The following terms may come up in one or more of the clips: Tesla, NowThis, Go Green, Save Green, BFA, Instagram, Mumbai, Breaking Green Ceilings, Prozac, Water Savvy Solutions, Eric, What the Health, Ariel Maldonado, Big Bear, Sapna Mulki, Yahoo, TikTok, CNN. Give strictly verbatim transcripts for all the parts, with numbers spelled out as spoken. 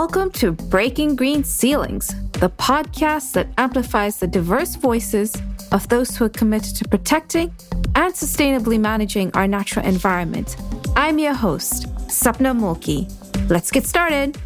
Welcome to Breaking Green Ceilings, the podcast that amplifies the diverse voices of those who are committed to protecting and sustainably managing our natural environment. I'm your host, Sapna Mulki. Let's get started.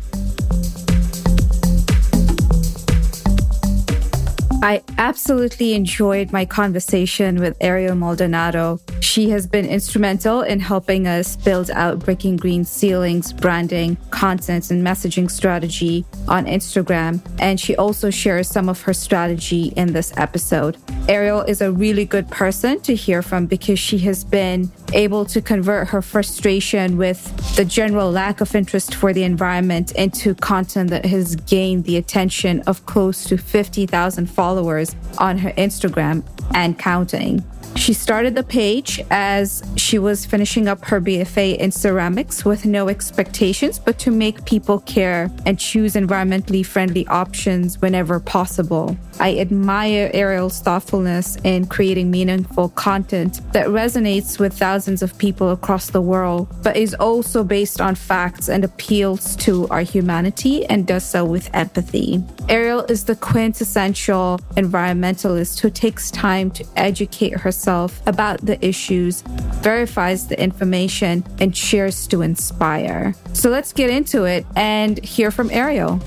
I absolutely enjoyed my conversation with Ariel Maldonado. She has been instrumental in helping us build out Breaking Green Ceilings branding, content, and messaging strategy on Instagram. And she also shares some of her strategy in this episode. Ariel is a really good person to hear from because she has been able to convert her frustration with the general lack of interest for the environment into content that has gained the attention of close to fifty thousand followers on her Instagram and counting. She started the page as she was finishing up her B F A in ceramics with no expectations, but to make people care and choose environmentally friendly options whenever possible. I admire Ariel's thoughtfulness in creating meaningful content that resonates with thousands of people across the world, but is also based on facts and appeals to our humanity and does so with empathy. Ariel is the quintessential environmentalist who takes time to educate herself about the issues, verifies the information, and shares to inspire. So let's get into it and hear from Ariel.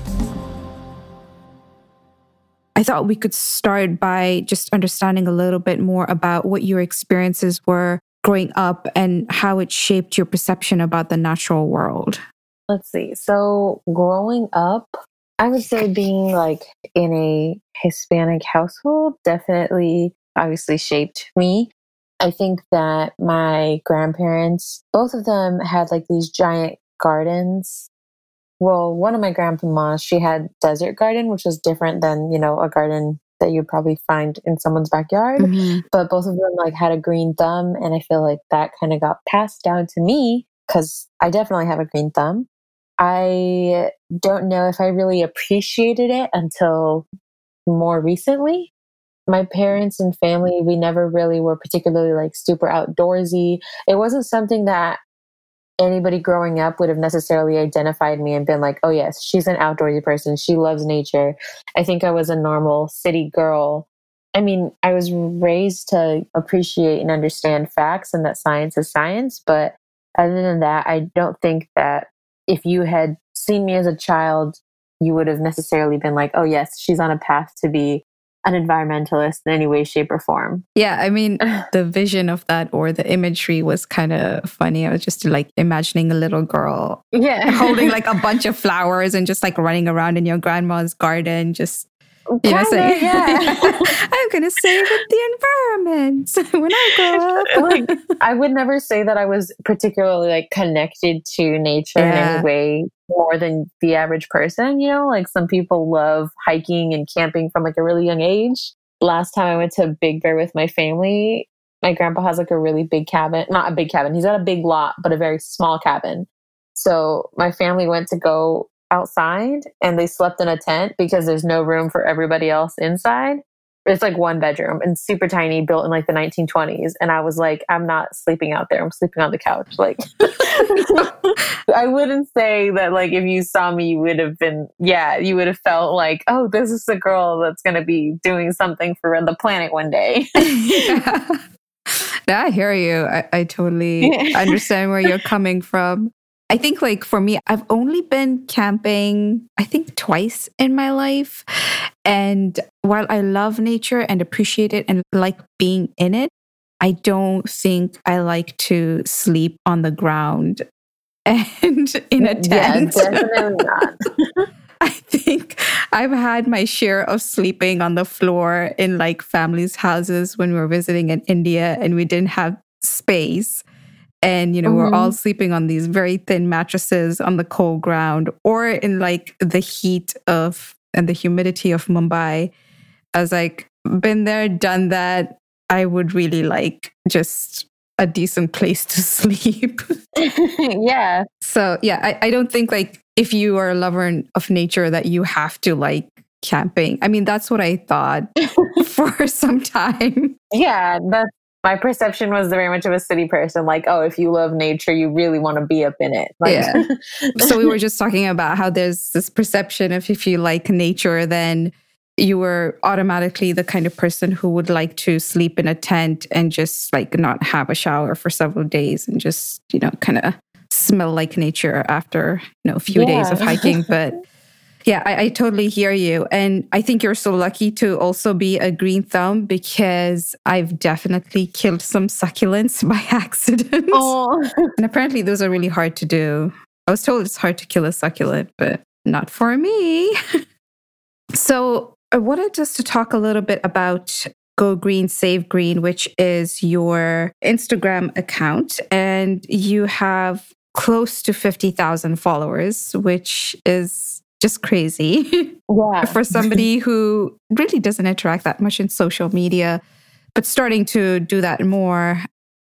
I thought we could start by just understanding a little bit more about what your experiences were growing up and how it shaped your perception about the natural world. Let's see. So growing up, I would say being like in a Hispanic household definitely obviously shaped me. I think that my grandparents, both of them had like these giant gardens. Well, one of my grandmas, she had desert garden, which was different than, you know, a garden that you'd probably find in someone's backyard. Mm-hmm. But both of them like had a green thumb. And I feel like that kind of got passed down to me because I definitely have a green thumb. I don't know if I really appreciated it until more recently. My parents and family, we never really were particularly like super outdoorsy. It wasn't something that anybody growing up would have necessarily identified me and been like, oh yes, she's an outdoorsy person. She loves nature. I think I was a normal city girl. I mean, I was raised to appreciate and understand facts and that science is science. But other than that, I don't think that if you had seen me as a child, you would have necessarily been like, oh yes, she's on a path to be an environmentalist in any way, shape, or form. Yeah, I mean, the vision of that or the imagery was kind of funny. I was just like imagining a little girl yeah. holding like a bunch of flowers and just like running around in your grandma's garden, just, you kinda, know, saying, yeah. I'm going to save the environment when I grow up. Like, I would never say that I was particularly like connected to nature yeah. in any way. More than the average person, you know, like some people love hiking and camping from like a really young age. Last time I went to Big Bear with my family, my grandpa has like a really big cabin, not a big cabin. He's got a big lot, but a very small cabin. So my family went to go outside and they slept in a tent because there's no room for everybody else inside. It's like one bedroom and super tiny, built in like the nineteen twenties. And I was like, I'm not sleeping out there. I'm sleeping on the couch. Like, I wouldn't say that like, if you saw me, you would have been, yeah, you would have felt like, oh, this is a girl that's going to be doing something for the planet one day. yeah. No, I hear you. I, I totally yeah. understand where you're coming from. I think like for me, I've only been camping, I think twice in my life. And while I love nature and appreciate it and like being in it, I don't think I like to sleep on the ground and in a tent. Yeah, definitely not. I think I've had my share of sleeping on the floor in like families' houses when we were visiting in India and we didn't have space. And, you know, mm-hmm. we're all sleeping on these very thin mattresses on the cold ground or in like the heat of and the humidity of Mumbai. I was like, been there, done that. I would really like just a decent place to sleep. yeah. So, yeah, I, I don't think like if you are a lover of nature that you have to like camping. I mean, that's what I thought for some time. Yeah, that's My perception was very much of a city person. Like, oh, if you love nature, you really want to be up in it. Like, yeah. So we were just talking about how there's this perception of if you like nature, then you were automatically the kind of person who would like to sleep in a tent and just like not have a shower for several days and just, you know, kind of smell like nature after, you know, a few yeah. days of hiking. But yeah, I, I totally hear you. And I think you're so lucky to also be a green thumb, because I've definitely killed some succulents by accident. And apparently those are really hard to do. I was told it's hard to kill a succulent, but not for me. So I wanted just to talk a little bit about Go Green, Save Green, which is your Instagram account. And you have close to fifty thousand followers, which is just crazy yeah. for somebody who really doesn't interact that much in social media, but starting to do that more.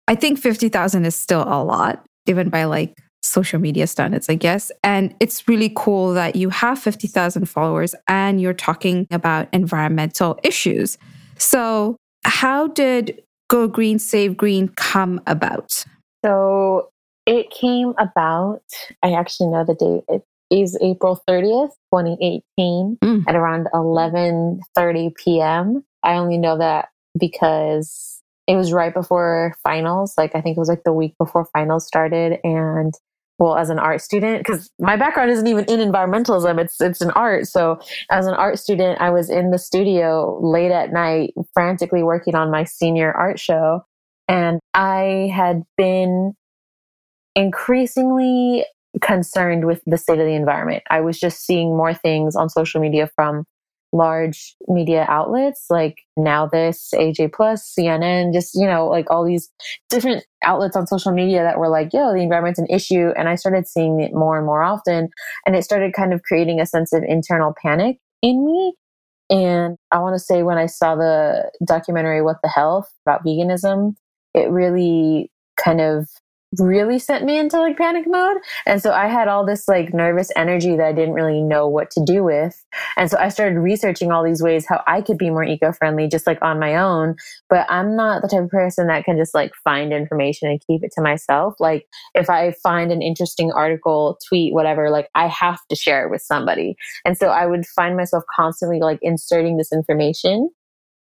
I think fifty thousand is still a lot, even by like social media standards, I guess. And it's really cool that you have fifty thousand followers and you're talking about environmental issues. So how did Go Green, Save Green come about? So it came about, I actually know the date. It's is April thirtieth, twenty eighteen mm. at around eleven thirty p.m. I only know that because it was right before finals. Like, I think it was like the week before finals started. And well, as an art student, because my background isn't even in environmentalism, it's it's in art. So as an art student, I was in the studio late at night, frantically working on my senior art show. And I had been increasingly concerned with the state of the environment. I was just seeing more things on social media from large media outlets like NowThis, A J plus, C N N, just, you know, like all these different outlets on social media that were like, yo, the environment's an issue. And I started seeing it more and more often. And it started kind of creating a sense of internal panic in me. And I want to say when I saw the documentary, What the Health, about veganism, it really kind of really sent me into like panic mode. And so I had all this like nervous energy that I didn't really know what to do with. And so I started researching all these ways how I could be more eco-friendly just like on my own. But I'm not the type of person that can just like find information and keep it to myself. Like if I find an interesting article, tweet, whatever, like I have to share it with somebody. And so I would find myself constantly like inserting this information.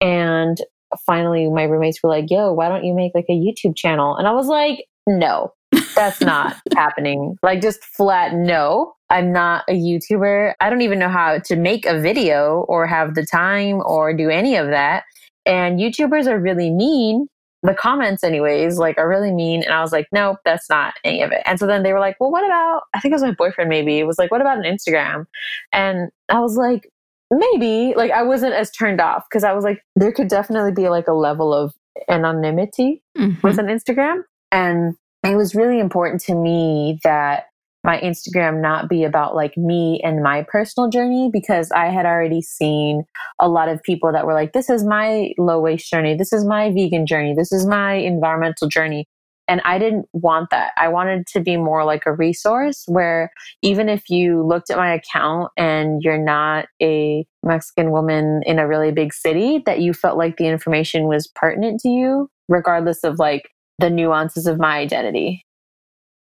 And finally my roommates were like, yo, why don't you make like a YouTube channel? And I was like, no, that's not happening. Like just flat no. I'm not a YouTuber. I don't even know how to make a video or have the time or do any of that. And YouTubers are really mean. The comments anyways, like are really mean. And I was like, nope, that's not any of it. And so then they were like, well, what about, I think it was my boyfriend maybe, it was like, what about an Instagram? And I was like, maybe. Like I wasn't as turned off because I was like, there could definitely be like a level of anonymity mm-hmm. with an Instagram. And it was really important to me that my Instagram not be about like me and my personal journey, because I had already seen a lot of people that were like, this is my low waste journey. This is my vegan journey. This is my environmental journey. And I didn't want that. I wanted to be more like a resource where even if you looked at my account and you're not a Mexican woman in a really big city, that you felt like the information was pertinent to you, regardless of like the nuances of my identity.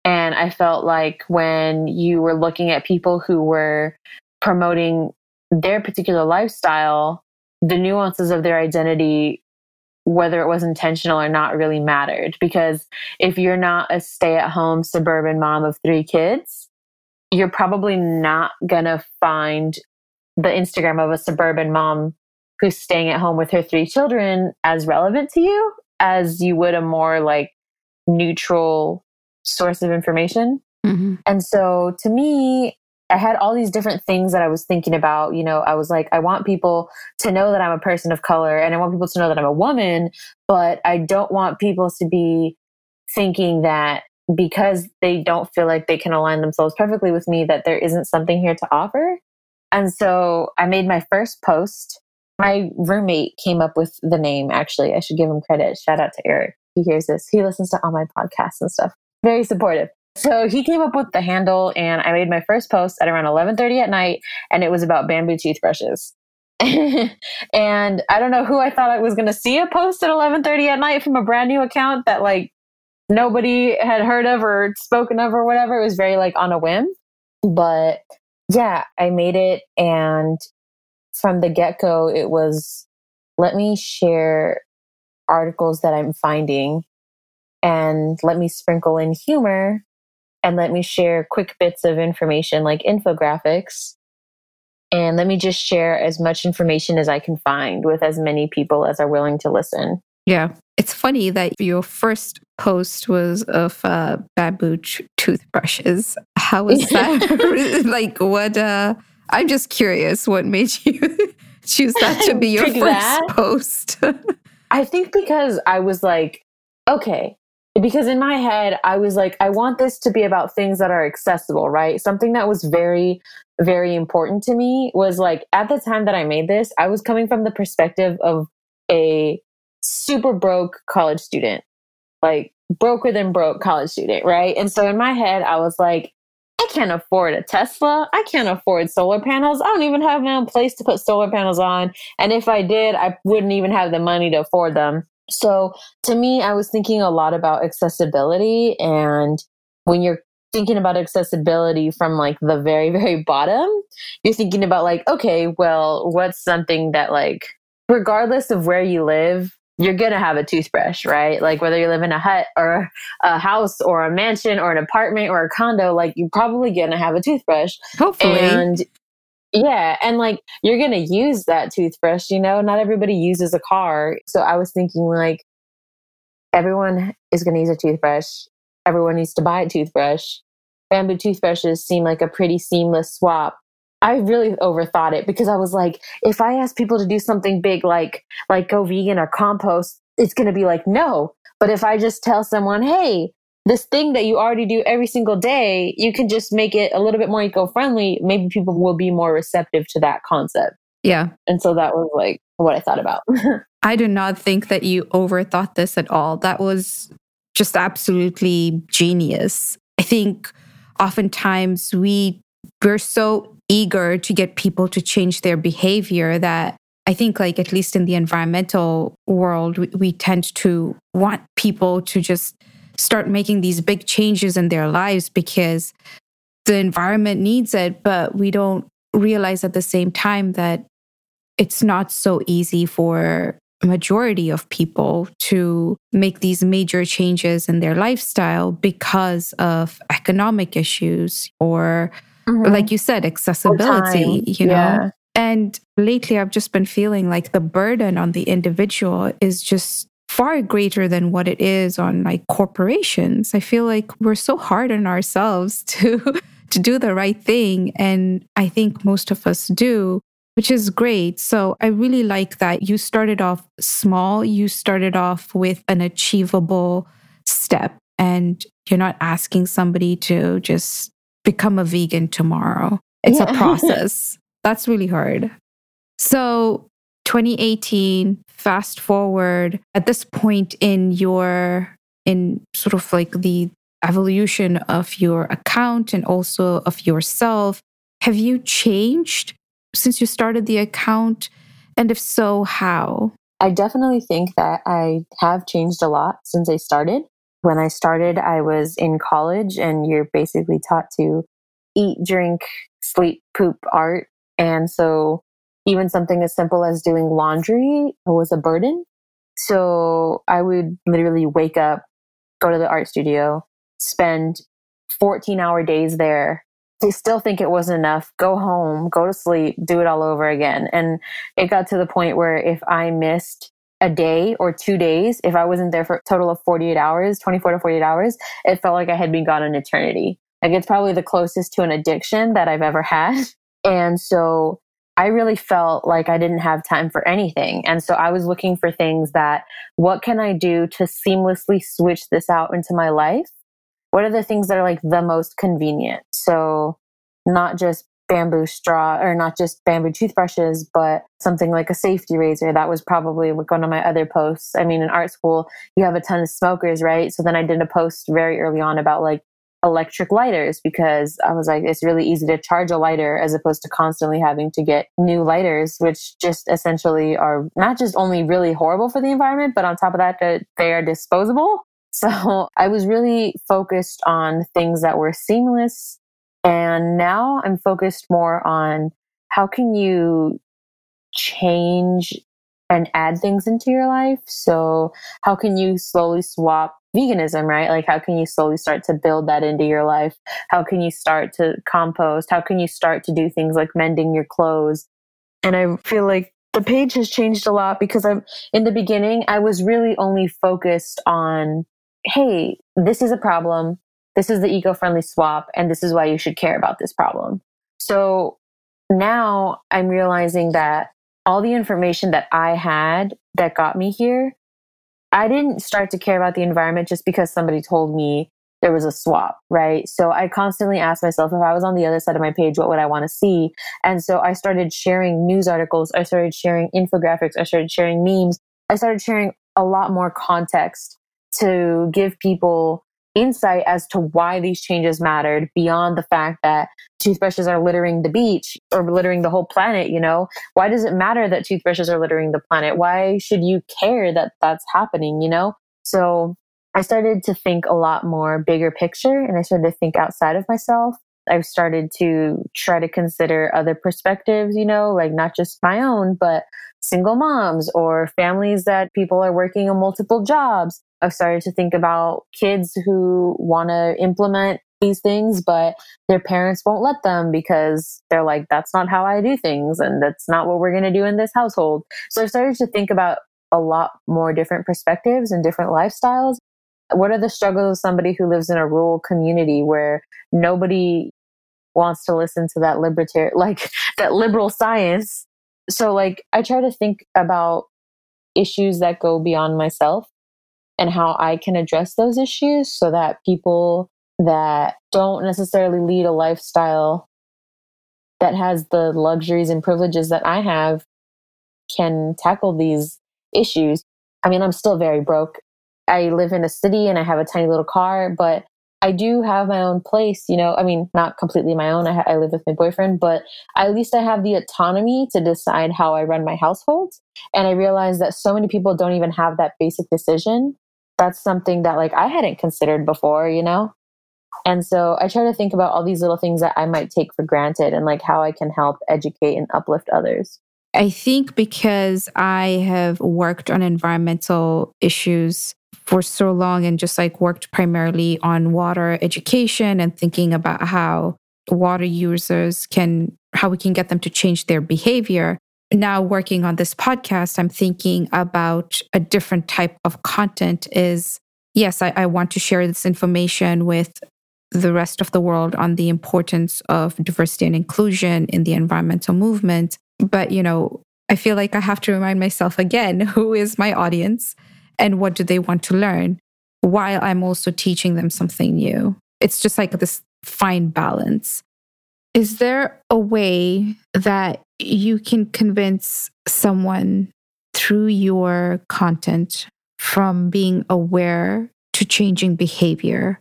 And I felt like when you were looking at people who were promoting their particular lifestyle, the nuances of their identity, whether it was intentional or not, really mattered. Because if you're not a stay-at-home suburban mom of three kids, you're probably not gonna find the Instagram of a suburban mom who's staying at home with her three children as relevant to you as you would a more like neutral source of information. Mm-hmm. And so to me, I had all these different things that I was thinking about. You know, I was like, I want people to know that I'm a person of color and I want people to know that I'm a woman, but I don't want people to be thinking that because they don't feel like they can align themselves perfectly with me, that there isn't something here to offer. And so I made my first post. My roommate came up with the name, actually. I should give him credit. Shout out to Eric. He hears this. He listens to all my podcasts and stuff. Very supportive. So he came up with the handle, and I made my first post at around eleven thirty at night, and it was about bamboo toothbrushes. And I don't know who I thought I was going to see a post at eleven thirty at night from a brand new account that like nobody had heard of or spoken of or whatever. It was very like on a whim. But yeah, I made it. And from the get-go, it was, let me share articles that I'm finding and let me sprinkle in humor and let me share quick bits of information like infographics. And let me just share as much information as I can find with as many people as are willing to listen. Yeah. It's funny that your first post was of uh, bamboo ch- toothbrushes. How was that? Like what, uh, I'm just curious what made you choose that to be your first that? post. I think because I was like, okay, because in my head, I was like, I want this to be about things that are accessible, right? Something that was very... very important to me was like, at the time that I made this, I was coming from the perspective of a super broke college student, like broker than broke college student, right? And so in my head, I was like, I can't afford a Tesla. I can't afford solar panels. I don't even have my own place to put solar panels on. And if I did, I wouldn't even have the money to afford them. So to me, I was thinking a lot about accessibility. And when you're thinking about accessibility from like the very, very bottom, you're thinking about like, okay, well, what's something that like, regardless of where you live, you're going to have a toothbrush, right? Like whether you live in a hut or a house or a mansion or an apartment or a condo, like you're probably going to have a toothbrush. Hopefully. And yeah. And like, you're going to use that toothbrush, you know, not everybody uses a car. So I was thinking like, everyone is going to use a toothbrush. Everyone needs to buy a toothbrush. Bamboo toothbrushes seem like a pretty seamless swap. I really overthought it because I was like, if I ask people to do something big, like, like go vegan or compost, it's going to be like, no. But if I just tell someone, hey, this thing that you already do every single day, you can just make it a little bit more eco-friendly. Maybe people will be more receptive to that concept. Yeah. And so that was like what I thought about. I do not think that you overthought this at all. That was... just absolutely genius. I think oftentimes we, we're so eager to get people to change their behavior that I think like, at least in the environmental world, we, we tend to want people to just start making these big changes in their lives because the environment needs it, but we don't realize at the same time that it's not so easy for majority of people to make these major changes in their lifestyle because of economic issues or, mm-hmm. like you said, accessibility, you know? Yeah. And lately, I've just been feeling like the burden on the individual is just far greater than what it is on like corporations. I feel like we're so hard on ourselves to, to do the right thing. And I think most of us do. Which is great. So I really like that you started off small. You started off with an achievable step and you're not asking somebody to just become a vegan tomorrow. It's yeah. a process. That's really hard. So twenty eighteen, fast forward, at this point in your, in sort of like the evolution of your account and also of yourself, have you changed since you started the account? And if so, how? I definitely think that I have changed a lot since I started. When I started, I was in college and you're basically taught to eat, drink, sleep, poop, art. And so even something as simple as doing laundry was a burden. So I would literally wake up, go to the art studio, spend fourteen hour days there. They still think it wasn't enough, go home, go to sleep, do it all over again. And it got to the point where if I missed a day or two days, if I wasn't there for a total of forty-eight hours, twenty-four to forty-eight hours, it felt like I had been gone an eternity. Like it's probably the closest to an addiction that I've ever had. And so I really felt like I didn't have time for anything. And so I was looking for things that, what can I do to seamlessly switch this out into my life? What are the things that are like the most convenient? So not just bamboo straw or not just bamboo toothbrushes, but something like a safety razor. That was probably one of my other posts. I mean, in art school, you have a ton of smokers, right? So then I did a post very early on about like electric lighters because I was like, it's really easy to charge a lighter as opposed to constantly having to get new lighters, which just essentially are not just only really horrible for the environment, but on top of that, they are disposable. So I was really focused on things that were seamless. And now I'm focused more on how can you change and add things into your life. So how can you slowly swap veganism, right? Like how can you slowly start to build that into your life? How can you start to compost? How can you start to do things like mending your clothes? And I feel like the page has changed a lot because I'm in the beginning, I was really only focused on, hey, this is a problem. This is the eco-friendly swap. And this is why you should care about this problem. So now I'm realizing that all the information that I had that got me here, I didn't start to care about the environment just because somebody told me there was a swap, right? So I constantly asked myself, if I was on the other side of my page, what would I want to see? And so I started sharing news articles. I started sharing infographics. I started sharing memes. I started sharing a lot more context to give people insight as to why these changes mattered beyond the fact that toothbrushes are littering the beach or littering the whole planet. You know, why does it matter that toothbrushes are littering the planet? Why should you care that that's happening? You know, so I started to think a lot more bigger picture and I started to think outside of myself. I've started to try to consider other perspectives, you know, like not just my own, but single moms or families that people are working on multiple jobs. I've started to think about kids who want to implement these things, but their parents won't let them because they're like, that's not how I do things. And that's not what we're going to do in this household. So I've started to think about a lot more different perspectives and different lifestyles. What are the struggles of somebody who lives in a rural community where nobody wants to listen to that libertarian, like that liberal science? So like, I try to think about issues that go beyond myself and how I can address those issues so that people that don't necessarily lead a lifestyle that has the luxuries and privileges that I have can tackle these issues. I mean, I'm still very broke. I live in a city and I have a tiny little car, but I do have my own place, you know, I mean, not completely my own. I, ha- I live with my boyfriend, but at least I have the autonomy to decide how I run my household. And I realized that so many people don't even have that basic decision. That's something that like I hadn't considered before, you know? And so I try to think about all these little things that I might take for granted and like how I can help educate and uplift others. I think because I have worked on environmental issues for so long and just like worked primarily on water education and thinking about how water users can, how we can get them to change their behavior. Now working on this podcast, I'm thinking about a different type of content is, yes, I, I want to share this information with the rest of the world on the importance of diversity and inclusion in the environmental movement. But, you know, I feel like I have to remind myself again, who is my audience? And what do they want to learn while I'm also teaching them something new? It's just like this fine balance. Is there a way that you can convince someone through your content from being aware to changing behavior?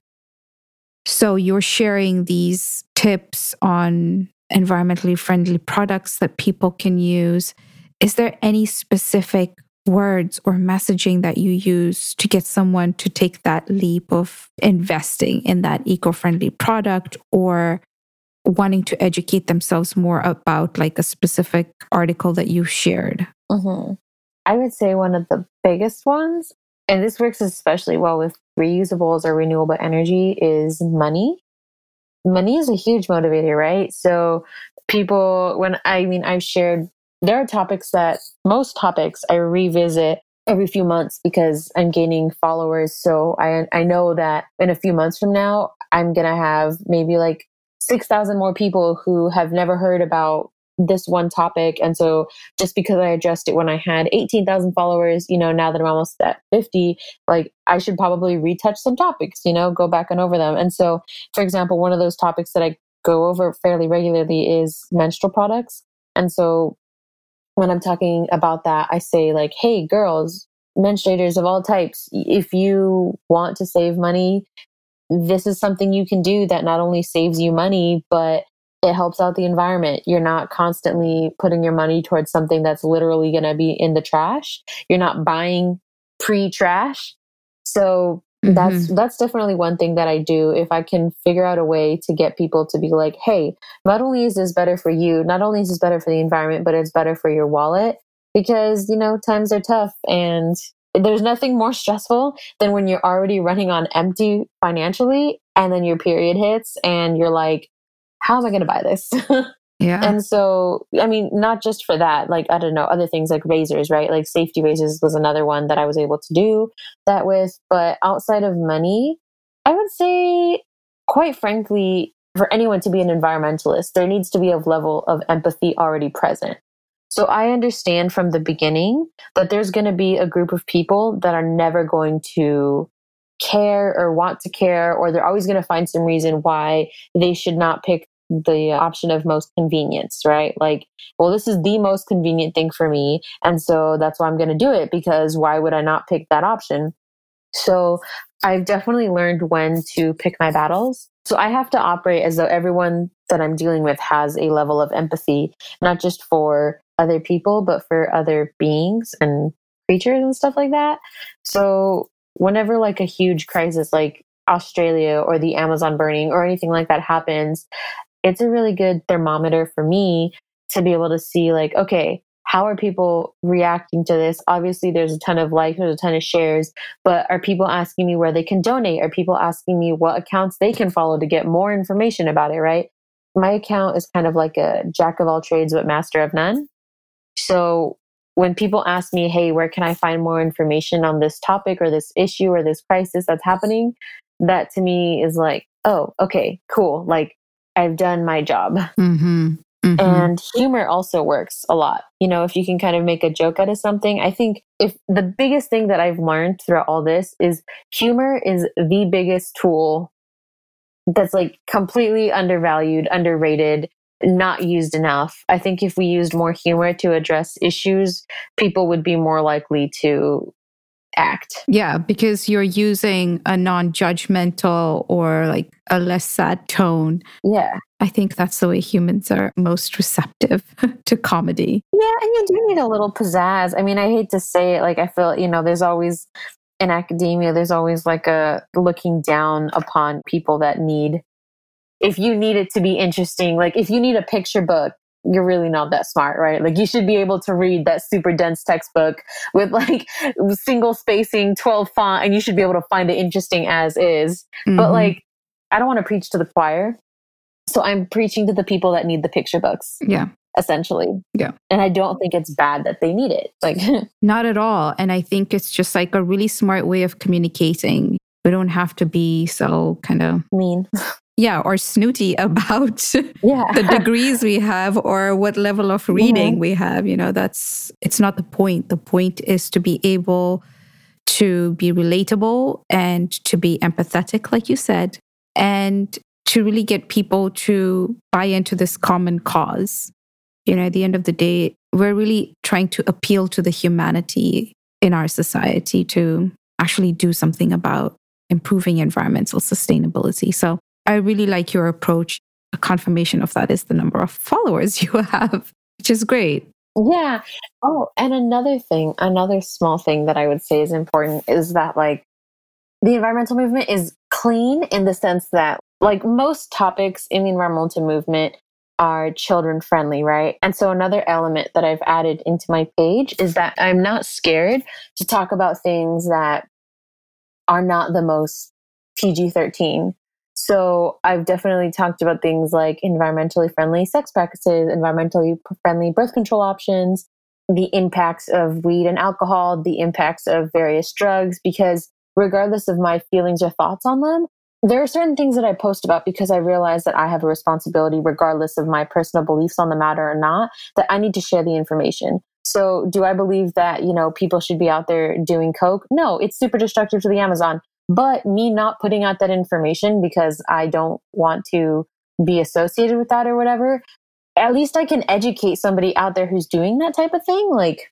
So you're sharing these tips on environmentally friendly products that people can use. Is there any specific words or messaging that you use to get someone to take that leap of investing in that eco-friendly product or wanting to educate themselves more about like a specific article that you shared? Mm-hmm. I would say one of the biggest ones, and this works especially well with reusables or renewable energy, is money. Money is a huge motivator, right? So people, when I mean, I've shared There are topics that, most topics I revisit every few months because I'm gaining followers. So I I know that in a few months from now, I'm going to have maybe like six thousand more people who have never heard about this one topic. And so just because I addressed it when I had eighteen thousand followers, you know, now that I'm almost at fifty, like I should probably retouch some topics, you know, go back and over them. And so, for example, one of those topics that I go over fairly regularly is menstrual products. And so when I'm talking about that, I say like, hey, girls, menstruators of all types, if you want to save money, this is something you can do that not only saves you money, but it helps out the environment. You're not constantly putting your money towards something that's literally going to be in the trash. You're not buying pre-trash. So mm-hmm. that's that's definitely one thing that I do. If I can figure out a way to get people to be like, hey, not only is this better for you, not only is this better for the environment, but it's better for your wallet, because, you know, times are tough, and there's nothing more stressful than when you're already running on empty financially, and then your period hits and you're like, how am I going to buy this? Yeah. And so, I mean, not just for that, like, I don't know, other things like razors, right? Like safety razors was another one that I was able to do that with. But outside of money, I would say, quite frankly, for anyone to be an environmentalist, there needs to be a level of empathy already present. So I understand from the beginning that there's going to be a group of people that are never going to care or want to care, or they're always going to find some reason why they should not pick the option of most convenience, right? Like, well, this is the most convenient thing for me, and so that's why I'm going to do it, because why would I not pick that option? So I've definitely learned when to pick my battles. So I have to operate as though everyone that I'm dealing with has a level of empathy, not just for other people, but for other beings and creatures and stuff like that. So whenever like a huge crisis like Australia or the Amazon burning or anything like that happens, it's a really good thermometer for me to be able to see like, okay, how are people reacting to this? Obviously, there's a ton of likes, there's a ton of shares, but are people asking me where they can donate? Are people asking me what accounts they can follow to get more information about it, right? My account is kind of like a jack of all trades, but master of none. So when people ask me, hey, where can I find more information on this topic or this issue or this crisis that's happening? That to me is like, oh, okay, cool. Like, I've done my job. Mm-hmm. Mm-hmm. And humor also works a lot. You know, if you can kind of make a joke out of something, I think if the biggest thing that I've learned throughout all this is humor is the biggest tool that's like completely undervalued, underrated, not used enough. I think if we used more humor to address issues, people would be more likely to act. Yeah, because you're using a non-judgmental or like a less sad tone. Yeah. I think that's the way humans are most receptive to comedy. Yeah, and you do need a little pizzazz. I mean, I hate to say it, like I feel, you know, there's always in academia, there's always like a looking down upon people that need, if you need it to be interesting, like if you need a picture book, you're really not that smart, right? Like you should be able to read that super dense textbook with like single spacing, twelve font, and you should be able to find it interesting as is. Mm-hmm. But like, I don't want to preach to the choir. So I'm preaching to the people that need the picture books. Yeah. Essentially. Yeah. And I don't think it's bad that they need it. Like not at all. And I think it's just like a really smart way of communicating. We don't have to be so kind of mean. Yeah, or snooty about yeah. the degrees we have or what level of reading mm-hmm. we have. You know, that's, it's not the point. The point is to be able to be relatable and to be empathetic, like you said, and to really get people to buy into this common cause. You know, at the end of the day, we're really trying to appeal to the humanity in our society to actually do something about improving environmental sustainability. So I really like your approach. A confirmation of that is the number of followers you have, which is great. Yeah. Oh, and another thing, another small thing that I would say is important is that like the environmental movement is clean in the sense that like most topics in the environmental movement are children friendly, right? And so another element that I've added into my page is that I'm not scared to talk about things that are not the most P G thirteen. So I've definitely talked about things like environmentally friendly sex practices, environmentally friendly birth control options, the impacts of weed and alcohol, the impacts of various drugs, because regardless of my feelings or thoughts on them, there are certain things that I post about because I realize that I have a responsibility, regardless of my personal beliefs on the matter or not, that I need to share the information. So do I believe that, you know, people should be out there doing coke? No, it's super destructive to the Amazon. But me not putting out that information because I don't want to be associated with that or whatever, at least I can educate somebody out there who's doing that type of thing. Like,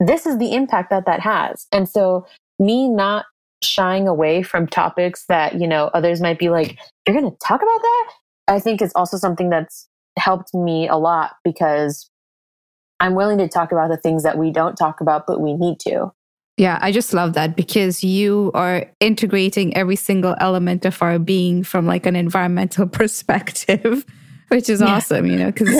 this is the impact that that has. And so me not shying away from topics that, you know, others might be like, you're going to talk about that? I think it's also something that's helped me a lot because I'm willing to talk about the things that we don't talk about, but we need to. Yeah, I just love that because you are integrating every single element of our being from like an environmental perspective, which is yeah. awesome, you know, because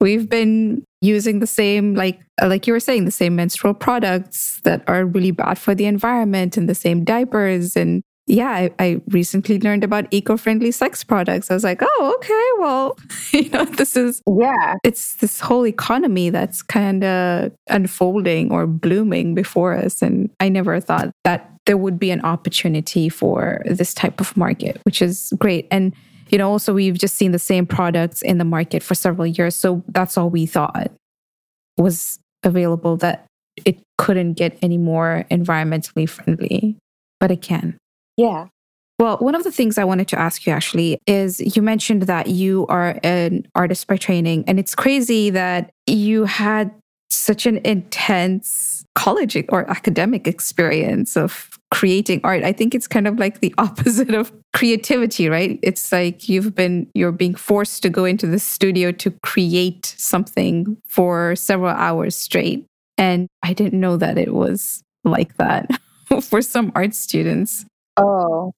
we've been using the same, like like you were saying, the same menstrual products that are really bad for the environment and the same diapers. And yeah, I, I recently learned about eco-friendly sex products. I was like, oh, okay, well, you know, this is, yeah, it's this whole economy that's kind of unfolding or blooming before us. And I never thought that there would be an opportunity for this type of market, which is great. And, you know, also we've just seen the same products in the market for several years. So that's all we thought was available, that it couldn't get any more environmentally friendly, but it can. Yeah. Well, one of the things I wanted to ask you actually is you mentioned that you are an artist by training, and it's crazy that you had such an intense college or academic experience of creating art. I think it's kind of like the opposite of creativity, right? It's like you've been, you're being forced to go into the studio to create something for several hours straight. And I didn't know that it was like that for some art students. Oh,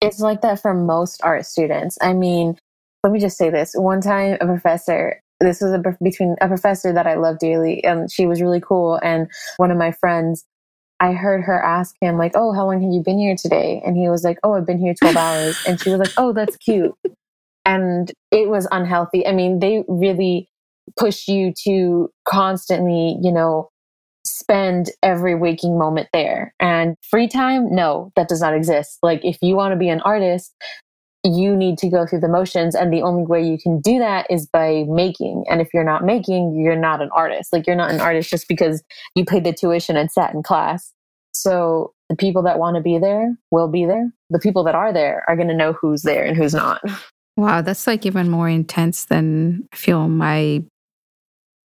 it's like that for most art students. I mean, let me just say this. One time a professor, this was a, between a professor that I love dearly, and she was really cool. And one of my friends, I heard her ask him like, oh, how long have you been here today? And he was like, oh, I've been here twelve hours. And she was like, oh, that's cute. And it was unhealthy. I mean, they really push you to constantly, you know, spend every waking moment there. And free time, no, that does not exist. Like if you want to be an artist, you need to go through the motions. And the only way you can do that is by making. And if you're not making, you're not an artist. Like you're not an artist just because you paid the tuition and sat in class. So the people that want to be there will be there. The people that are there are going to know who's there and who's not. Wow, that's like even more intense than I feel my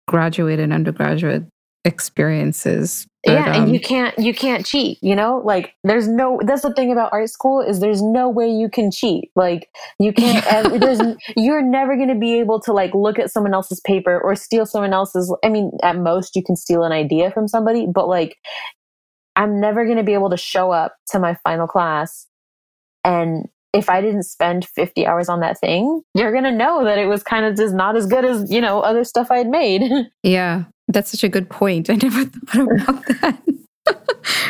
graduate and undergraduate experiences. But, yeah, and um, you can't you can't cheat, you know? Like there's no that's the thing about art school is there's no way you can cheat. Like you can't ever, there's you're never going to be able to like look at someone else's paper or steal someone else's. I mean, at most you can steal an idea from somebody, but like I'm never going to be able to show up to my final class, and if I didn't spend fifty hours on that thing, you're going to know that it was kind of just not as good as, you know, other stuff I had made. Yeah. That's such a good point. I never thought about that.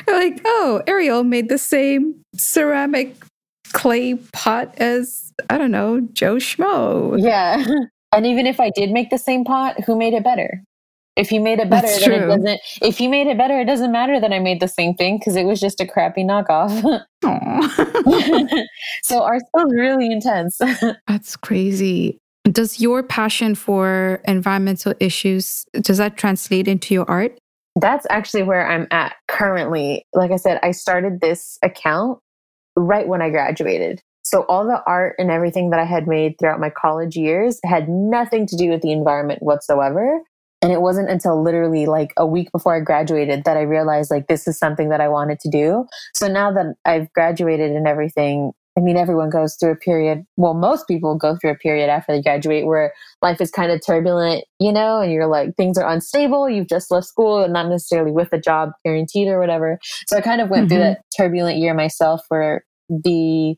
Like, oh, Ariel made the same ceramic clay pot as, I don't know, Joe Schmo. Yeah. And even if I did make the same pot, who made it better? If you made it better, That's then true. it doesn't, if you made it better, it doesn't matter that I made the same thing because it was just a crappy knockoff. So our school's really intense. That's crazy. Does your passion for environmental issues, does that translate into your art? That's actually where I'm at currently. Like I said, I started this account right when I graduated. So all the art and everything that I had made throughout my college years had nothing to do with the environment whatsoever. And it wasn't until literally like a week before I graduated that I realized like this is something that I wanted to do. So now that I've graduated and everything, I mean, everyone goes through a period. Well, most people go through a period after they graduate where life is kind of turbulent, you know, and you're like, things are unstable. You've just left school and not necessarily with a job guaranteed or whatever. So I kind of went mm-hmm. through that turbulent year myself where the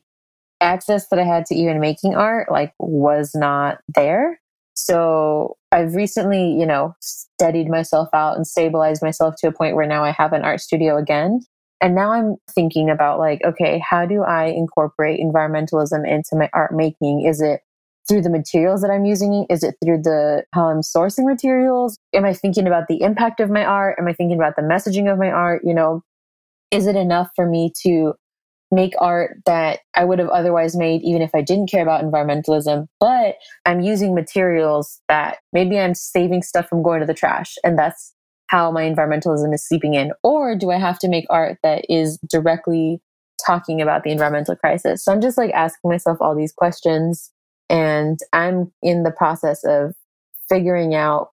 access that I had to even making art like was not there. So I've recently, you know, steadied myself out and stabilized myself to a point where now I have an art studio again. And now I'm thinking about like, okay, how do I incorporate environmentalism into my art making? Is it through the materials that I'm using? Is it through the how I'm sourcing materials? Am I thinking about the impact of my art? Am I thinking about the messaging of my art? You know, is it enough for me to make art that I would have otherwise made even if I didn't care about environmentalism, but I'm using materials that maybe I'm saving stuff from going to the trash, and that's how my environmentalism is seeping in? Or do I have to make art that is directly talking about the environmental crisis? So I'm just like asking myself all these questions, and I'm in the process of figuring out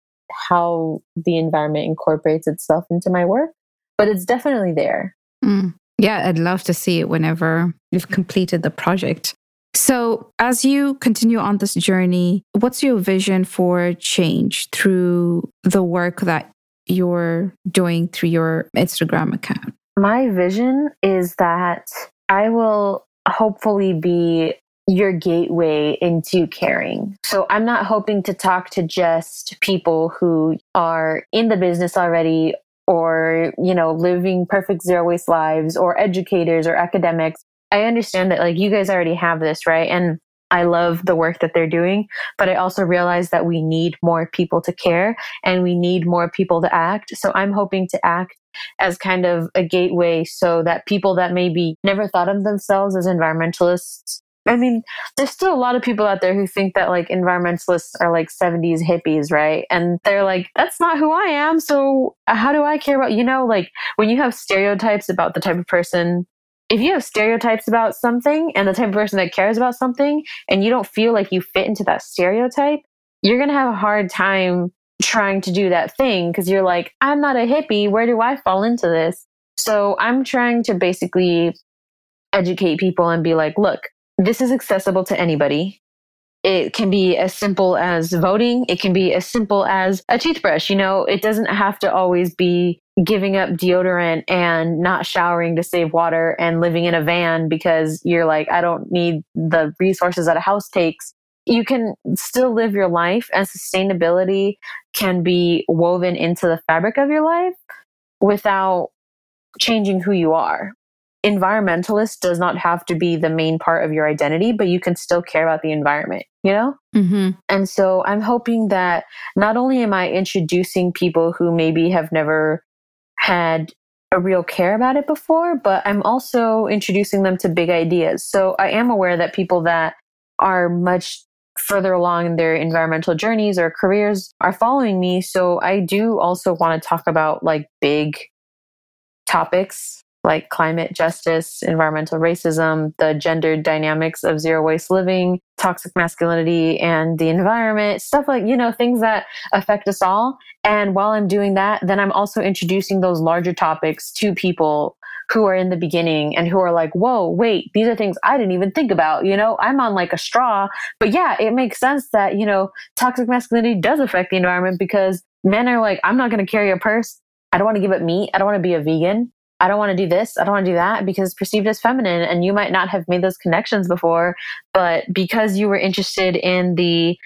how the environment incorporates itself into my work, but it's definitely there. Mm. Yeah, I'd love to see it whenever you've completed the project. So as you continue on this journey, what's your vision for change through the work that you're doing through your Instagram account? My vision is that I will hopefully be your gateway into caring. So I'm not hoping to talk to just people who are in the business already or, you know, living perfect zero waste lives or educators or academics. I understand that like you guys already have this, right? And I love the work that they're doing, but I also realize that we need more people to care and we need more people to act. So I'm hoping to act as kind of a gateway so that people that maybe never thought of themselves as environmentalists. I mean, there's still a lot of people out there who think that like environmentalists are like seventies hippies, right? And they're like, that's not who I am. So how do I care about, you know, like when you have stereotypes about the type of person, if you have stereotypes about something and the type of person that cares about something and you don't feel like you fit into that stereotype, you're going to have a hard time trying to do that thing because you're like, I'm not a hippie. Where do I fall into this? So I'm trying to basically educate people and be like, look, this is accessible to anybody. It can be as simple as voting. It can be as simple as a toothbrush. You know, it doesn't have to always be giving up deodorant and not showering to save water and living in a van because you're like, I don't need the resources that a house takes. You can still live your life and sustainability can be woven into the fabric of your life without changing who you are. Environmentalist does not have to be the main part of your identity, but you can still care about the environment, you know? Mm-hmm. And so I'm hoping that not only am I introducing people who maybe have never had a real care about it before, but I'm also introducing them to big ideas. So I am aware that people that are much further along in their environmental journeys or careers are following me. So I do also want to talk about like big topics like climate justice, environmental racism, the gender dynamics of zero waste living, toxic masculinity, and the environment, stuff like, you know, things that affect us all. And while I'm doing that, then I'm also introducing those larger topics to people who are in the beginning and who are like, whoa, wait, these are things I didn't even think about. You know, I'm on like a straw, but yeah, it makes sense that, you know, toxic masculinity does affect the environment because men are like, I'm not going to carry a purse. I don't want to give up meat. I don't want to be a vegan. I don't want to do this. I don't want to do that because it's perceived as feminine. And you might not have made those connections before, but because you were interested in the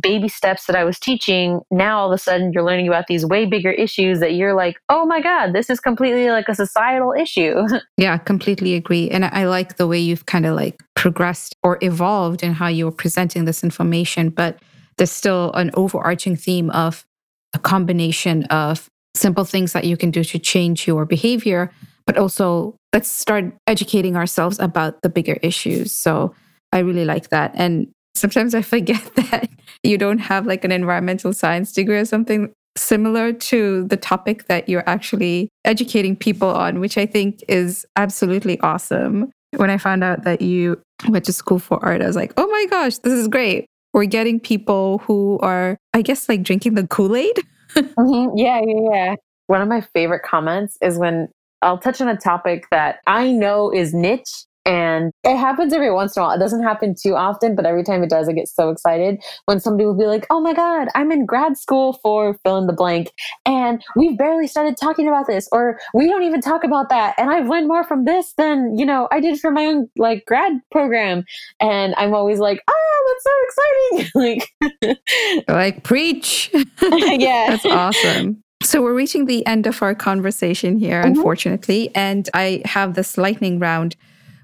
baby steps that I was teaching, now all of a sudden you're learning about these way bigger issues that you're like, oh my God, this is completely like a societal issue. Yeah, completely agree. And I like the way you've kind of like progressed or evolved in how you were presenting this information, but there's still an overarching theme of a combination of simple things that you can do to change your behavior, but also let's start educating ourselves about the bigger issues. So I really like that. And sometimes I forget that you don't have like an environmental science degree or something similar to the topic that you're actually educating people on, which I think is absolutely awesome. When I found out that you went to school for art, I was like, oh my gosh, this is great. We're getting people who are, I guess, like drinking the Kool-Aid. Mm-hmm. Yeah, yeah, yeah. One of my favorite comments is when I'll touch on a topic that I know is niche and it happens every once in a while. It doesn't happen too often, but every time it does, I get so excited when somebody will be like, oh my God, I'm in grad school for fill in the blank and we've barely started talking about this or we don't even talk about that. And I've learned more from this than, you know, I did for my own like grad program. And I'm always like, oh, that's so exciting. like, like preach. Yeah. That's awesome. So we're reaching the end of our conversation here, mm-hmm. unfortunately. And I have this lightning round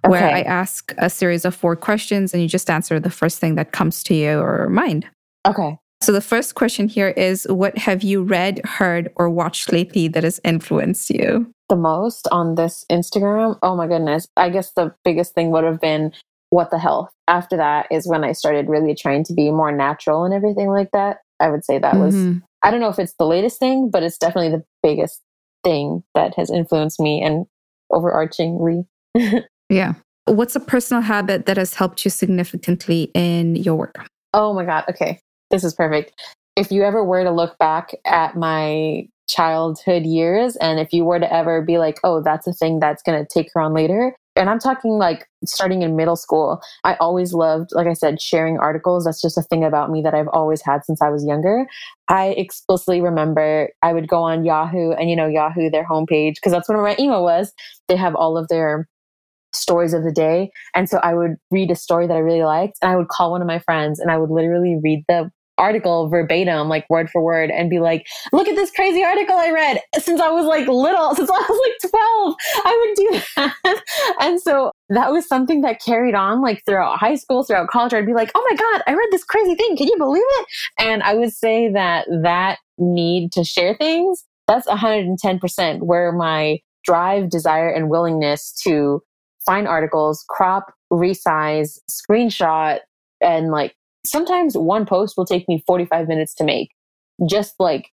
where okay. I ask a series of four questions and you just answer the first thing that comes to you or mind. Okay. So the first question here is, what have you read, heard, or watched lately that has influenced you the most on this Instagram? Oh my goodness. I guess the biggest thing would have been What the Health. After that is when I started really trying to be more natural and everything like that. I would say that mm-hmm. was, I don't know if it's the latest thing, but it's definitely the biggest thing that has influenced me and overarchingly. Yeah. What's a personal habit that has helped you significantly in your work? Oh my God. Okay. This is perfect. If you ever were to look back at my childhood years. And if you were to ever be like, oh, that's a thing that's going to take her on later. And I'm talking like starting in middle school, I always loved, like I said, sharing articles. That's just a thing about me that I've always had since I was younger. I explicitly remember I would go on Yahoo and, you know, Yahoo, their homepage, because that's where my email was. They have all of their stories of the day. And so I would read a story that I really liked and I would call one of my friends and I would literally read the article verbatim, like word for word, and be like, look at this crazy article I read since I was like little, since I was like twelve, I would do that. And so that was something that carried on like throughout high school, throughout college. I'd be like, oh my God, I read this crazy thing. Can you believe it? And I would say that that need to share things, that's one hundred ten percent where my drive, desire, and willingness to find articles, crop, resize, screenshot, and like sometimes one post will take me forty-five minutes to make, just like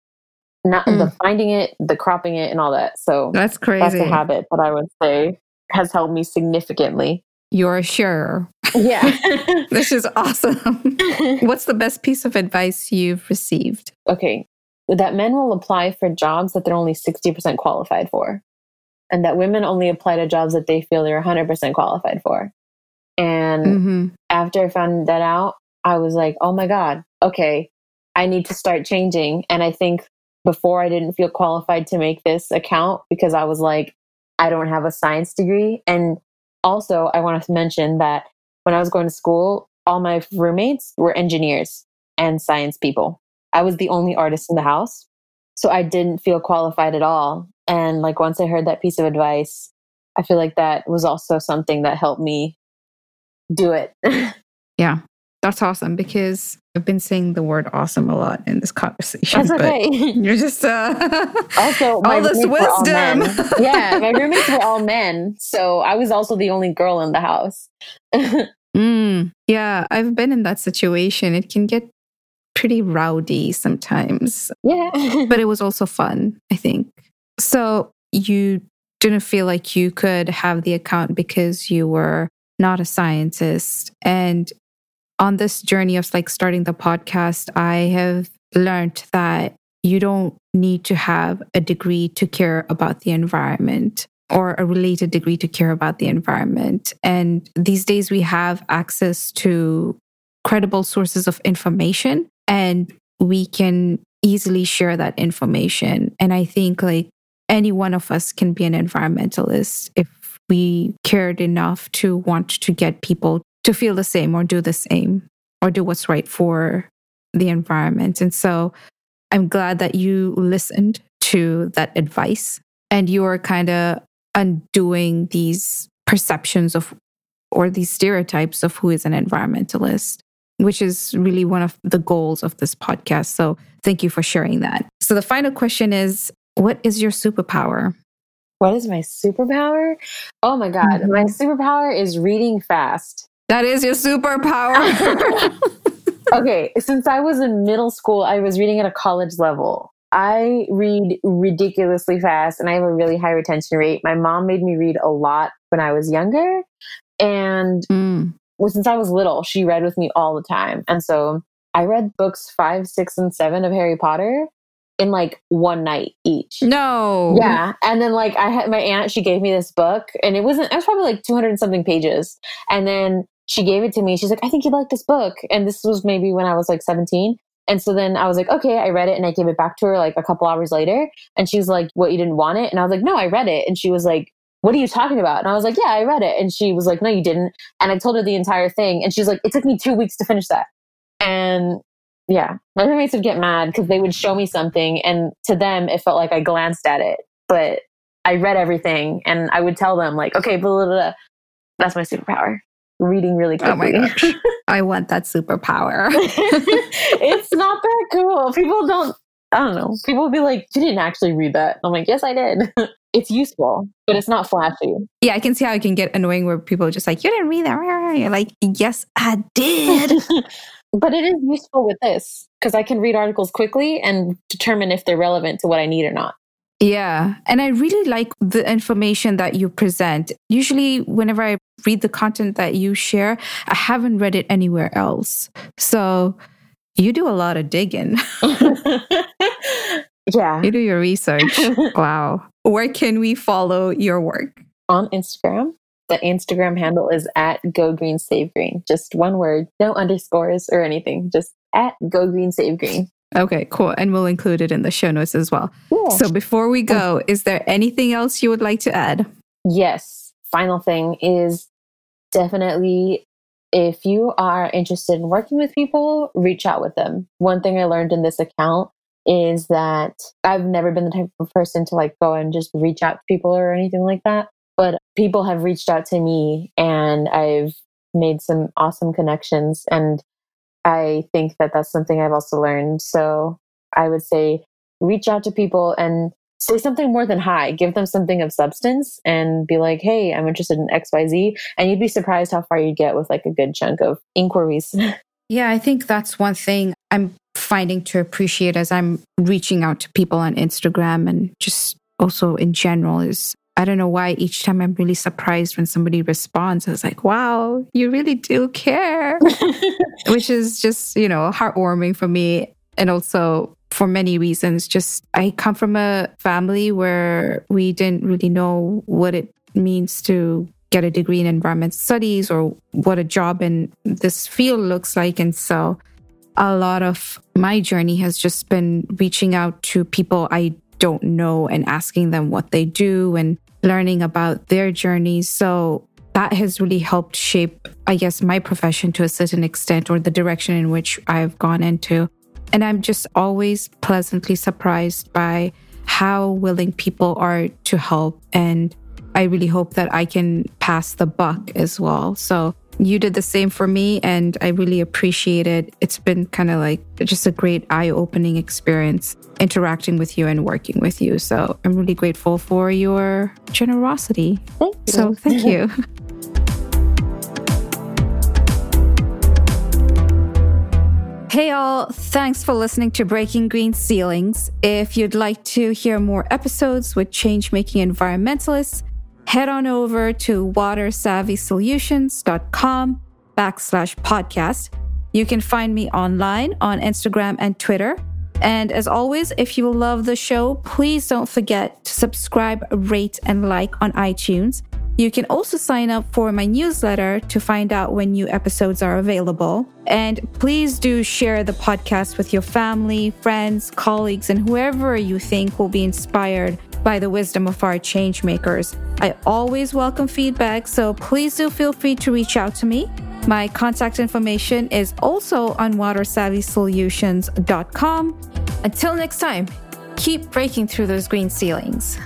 not mm. the finding it, the cropping it, and all that. So that's crazy. That's a habit that I would say has helped me significantly. You're a sharer. Yeah. This is awesome. What's the best piece of advice you've received? Okay. That men will apply for jobs that they're only sixty percent qualified for, and that women only apply to jobs that they feel they're one hundred percent qualified for. And mm-hmm. after I found that out, I was like, oh my God, okay, I need to start changing. And I think before I didn't feel qualified to make this account because I was like, I don't have a science degree. And also I want to mention that when I was going to school, all my roommates were engineers and science people. I was the only artist in the house. So I didn't feel qualified at all. And like once I heard that piece of advice, I feel like that was also something that helped me do it. Yeah. That's awesome, because I've been saying the word awesome a lot in this conversation. That's okay. But you're just uh, also, all this wisdom. All yeah, my roommates were all men. So I was also the only girl in the house. mm, yeah, I've been in that situation. It can get pretty rowdy sometimes. Yeah. But it was also fun, I think. So you didn't feel like you could have the account because you were not a scientist. And on this journey of like starting the podcast, I have learned that you don't need to have a degree to care about the environment, or a related degree to care about the environment. And these days we have access to credible sources of information and we can easily share that information. And I think like any one of us can be an environmentalist if we cared enough to want to get people to feel the same or do the same or do what's right for the environment. And so I'm glad that you listened to that advice and you are kind of undoing these perceptions of, or these stereotypes of who is an environmentalist, which is really one of the goals of this podcast. So thank you for sharing that. So the final question is, what is your superpower? What is my superpower? Oh my God. Mm-hmm. My superpower is reading fast. That is your superpower. Okay, since I was in middle school, I was reading at a college level. I read ridiculously fast and I have a really high retention rate. My mom made me read a lot when I was younger. And mm. well, since I was little, she read with me all the time. And so I read books five, six, and seven of Harry Potter in like one night each. No. Yeah. And then like I had my aunt, she gave me this book and it wasn't, I was probably like two hundred and something pages. And then she gave it to me. She's like, I think you'd like this book. And this was maybe when I was like seventeen. And so then I was like, okay, I read it. And I gave it back to her like a couple hours later. And she's like, what, you didn't want it? And I was like, no, I read it. And she was like, what are you talking about? And I was like, yeah, I read it. And she was like, no, you didn't. And I told her the entire thing. And she's like, it took me two weeks to finish that. And yeah, my roommates would get mad because they would show me something and to them, it felt like I glanced at it, but I read everything and I would tell them like, okay, blah, blah, blah. That's my superpower. Reading really quickly. Oh my gosh. I want that superpower. It's not that cool. People don't, I don't know. People would be like, you didn't actually read that. I'm like, yes, I did. It's useful, but it's not flashy. Yeah, I can see how it can get annoying where people are just like, you didn't read that. You're like, yes, I did. But it is useful with this because I can read articles quickly and determine if they're relevant to what I need or not. Yeah. And I really like the information that you present. Usually whenever I read the content that you share, I haven't read it anywhere else. So you do a lot of digging. Yeah. You do your research. Wow. Where can we follow your work? On Instagram. The Instagram handle is at Go Green Save Green. Just one word, no underscores or anything. Just at Go Green Save Green. Okay, cool. And we'll include it in the show notes as well. Yeah. So before we go, is there anything else you would like to add? Yes. Final thing is definitely, if you are interested in working with people, reach out with them. One thing I learned in this account is that I've never been the type of person to like go and just reach out to people or anything like that. But people have reached out to me and I've made some awesome connections. And I think that that's something I've also learned. So I would say reach out to people and say something more than hi. Give them something of substance and be like, hey, I'm interested in X Y Z. And you'd be surprised how far you'd get with like a good chunk of inquiries. Yeah, I think that's one thing I'm finding to appreciate as I'm reaching out to people on Instagram and just also in general is, I don't know why each time I'm really surprised when somebody responds. I was like, wow, you really do care, which is just, you know, heartwarming for me. And also for many reasons, just I come from a family where we didn't really know what it means to get a degree in environmental studies or what a job in this field looks like. And so a lot of my journey has just been reaching out to people I don't know and asking them what they do and learning about their journeys. So that has really helped shape, I guess, my profession to a certain extent or the direction in which I've gone into. And I'm just always pleasantly surprised by how willing people are to help. And I really hope that I can pass the buck as well. So you did the same for me and I really appreciate it. It's been kind of like just a great eye-opening experience interacting with you and working with you. So I'm really grateful for your generosity. Thank you. So thank you. Hey all, thanks for listening to Breaking Green Ceilings. If you'd like to hear more episodes with change-making environmentalists, head on over to watersavvysolutions.com backslash podcast. You can find me online on Instagram and Twitter. And as always, if you love the show, please don't forget to subscribe, rate, and like on iTunes. You can also sign up for my newsletter to find out when new episodes are available. And please do share the podcast with your family, friends, colleagues, and whoever you think will be inspired by the wisdom of our change makers. I always welcome feedback, so please do feel free to reach out to me. My contact information is also on water savvy solutions dot com. Until next time, keep breaking through those green ceilings.